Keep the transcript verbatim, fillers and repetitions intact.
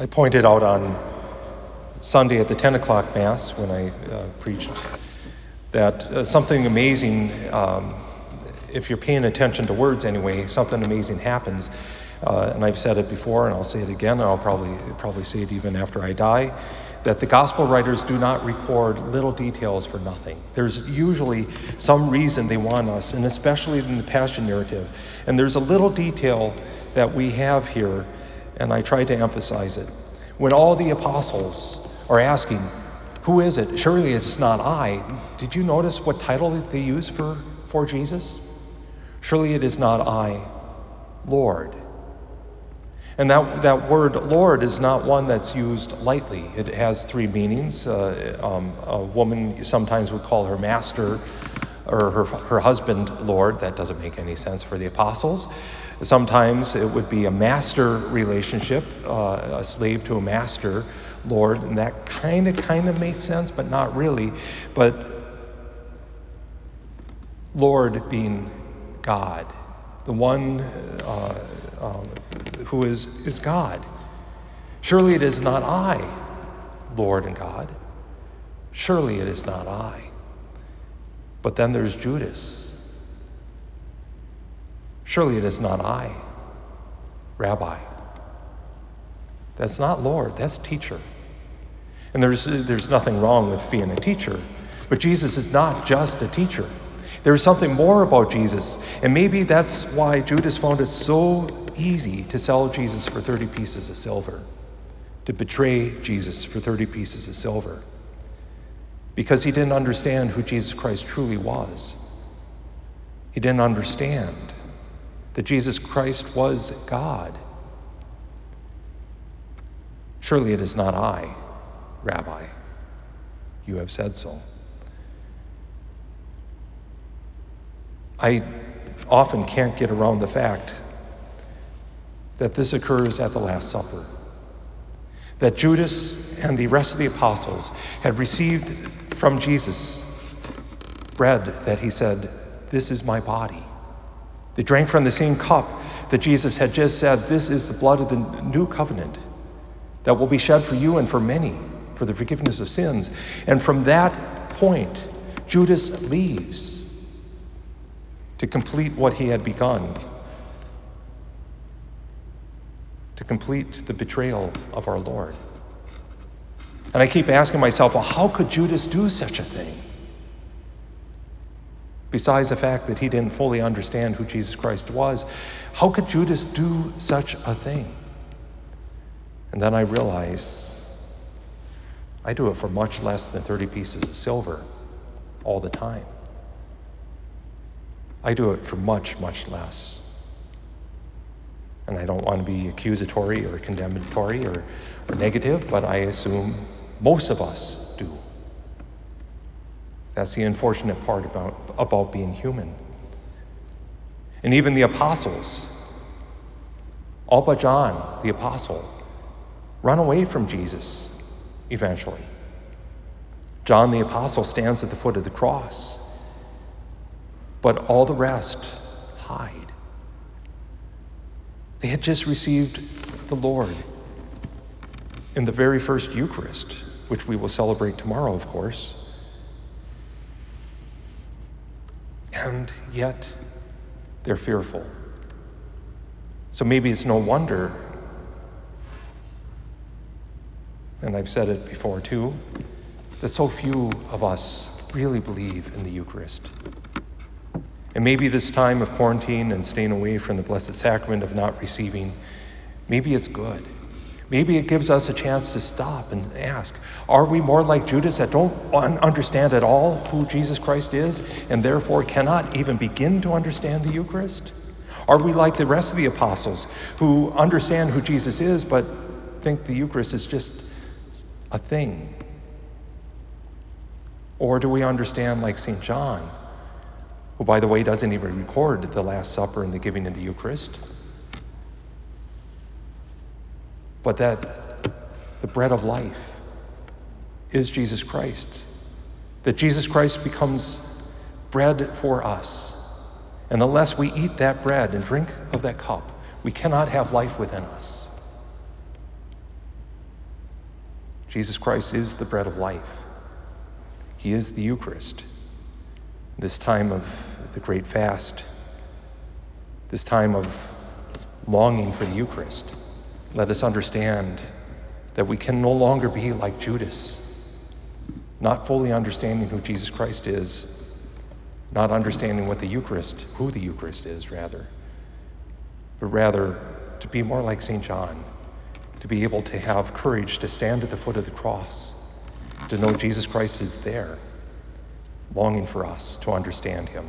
I pointed out on Sunday at the ten o'clock Mass when I uh, preached that uh, something amazing, um, if you're paying attention to words anyway, something amazing happens. Uh, and I've said it before, and I'll say it again, and I'll probably probably say it even after I die, that the gospel writers do not record little details for nothing. There's usually some reason they want us, and especially in the passion narrative. And there's a little detail that we have here, and I try to emphasize it. When all the apostles are asking, who is it? Surely it's not I. Did you notice what title they use for, for Jesus? Surely it is not I, Lord. And that, that word Lord is not one that's used lightly. It has three meanings. Uh, um, a woman sometimes would call her master or her, her husband Lord. That doesn't make any sense for the apostles. Sometimes it would be a master relationship, uh, a slave to a master Lord. And that kind of kind of makes sense, but not really. But Lord being God, the one uh, um, who is, is God. Surely it is not I, Lord and God. Surely it is not I. But then there's Judas. Surely it is not I, Rabbi. That's not Lord, that's teacher. And there's there's nothing wrong with being a teacher, but Jesus is not just a teacher. There's something more about Jesus, and maybe that's why Judas found it so easy to sell Jesus for thirty pieces of silver, to betray Jesus for thirty pieces of silver, because he didn't understand who Jesus Christ truly was. He didn't understand that Jesus Christ was God. Surely it is not I, Rabbi. You have said so. I often can't get around the fact that this occurs at the Last Supper, that Judas and the rest of the apostles had received from Jesus bread that he said, "This is my body." They drank from the same cup that Jesus had just said, "This is the blood of the new covenant that will be shed for you and for many for the forgiveness of sins." And from that point, Judas leaves to complete what he had begun, to complete the betrayal of our Lord. And I keep asking myself, well, how could Judas do such a thing? Besides the fact that he didn't fully understand who Jesus Christ was, how could Judas do such a thing? And then I realize, I do it for much less than thirty pieces of silver all the time. I do it for much, much less. And I don't want to be accusatory or condemnatory or, or negative, but I assume most of us do. That's the unfortunate part about, about being human. And even the apostles, all but John the apostle, run away from Jesus eventually. John the apostle stands at the foot of the cross, but all the rest hide. They had just received the Lord in the very first Eucharist, which we will celebrate tomorrow, of course. And yet, they're fearful. So maybe it's no wonder, and I've said it before too, that so few of us really believe in the Eucharist. And maybe this time of quarantine and staying away from the Blessed Sacrament, of not receiving, maybe it's good. Maybe it gives us a chance to stop and ask, are we more like Judas that don't understand at all who Jesus Christ is and therefore cannot even begin to understand the Eucharist? Are we like the rest of the apostles who understand who Jesus is but think the Eucharist is just a thing? Or do we understand like Saint John, who, by the way, doesn't even record the Last Supper and the giving of the Eucharist, but that the bread of life is Jesus Christ, that Jesus Christ becomes bread for us. And unless we eat that bread and drink of that cup, we cannot have life within us. Jesus Christ is the bread of life. He is the Eucharist. This time of the great fast, this time of longing for the Eucharist, let us understand that we can no longer be like Judas, not fully understanding who Jesus Christ is, not understanding what the Eucharist, who the Eucharist is, rather, but rather to be more like Saint John, to be able to have courage to stand at the foot of the cross, to know Jesus Christ is there, longing for us to understand him.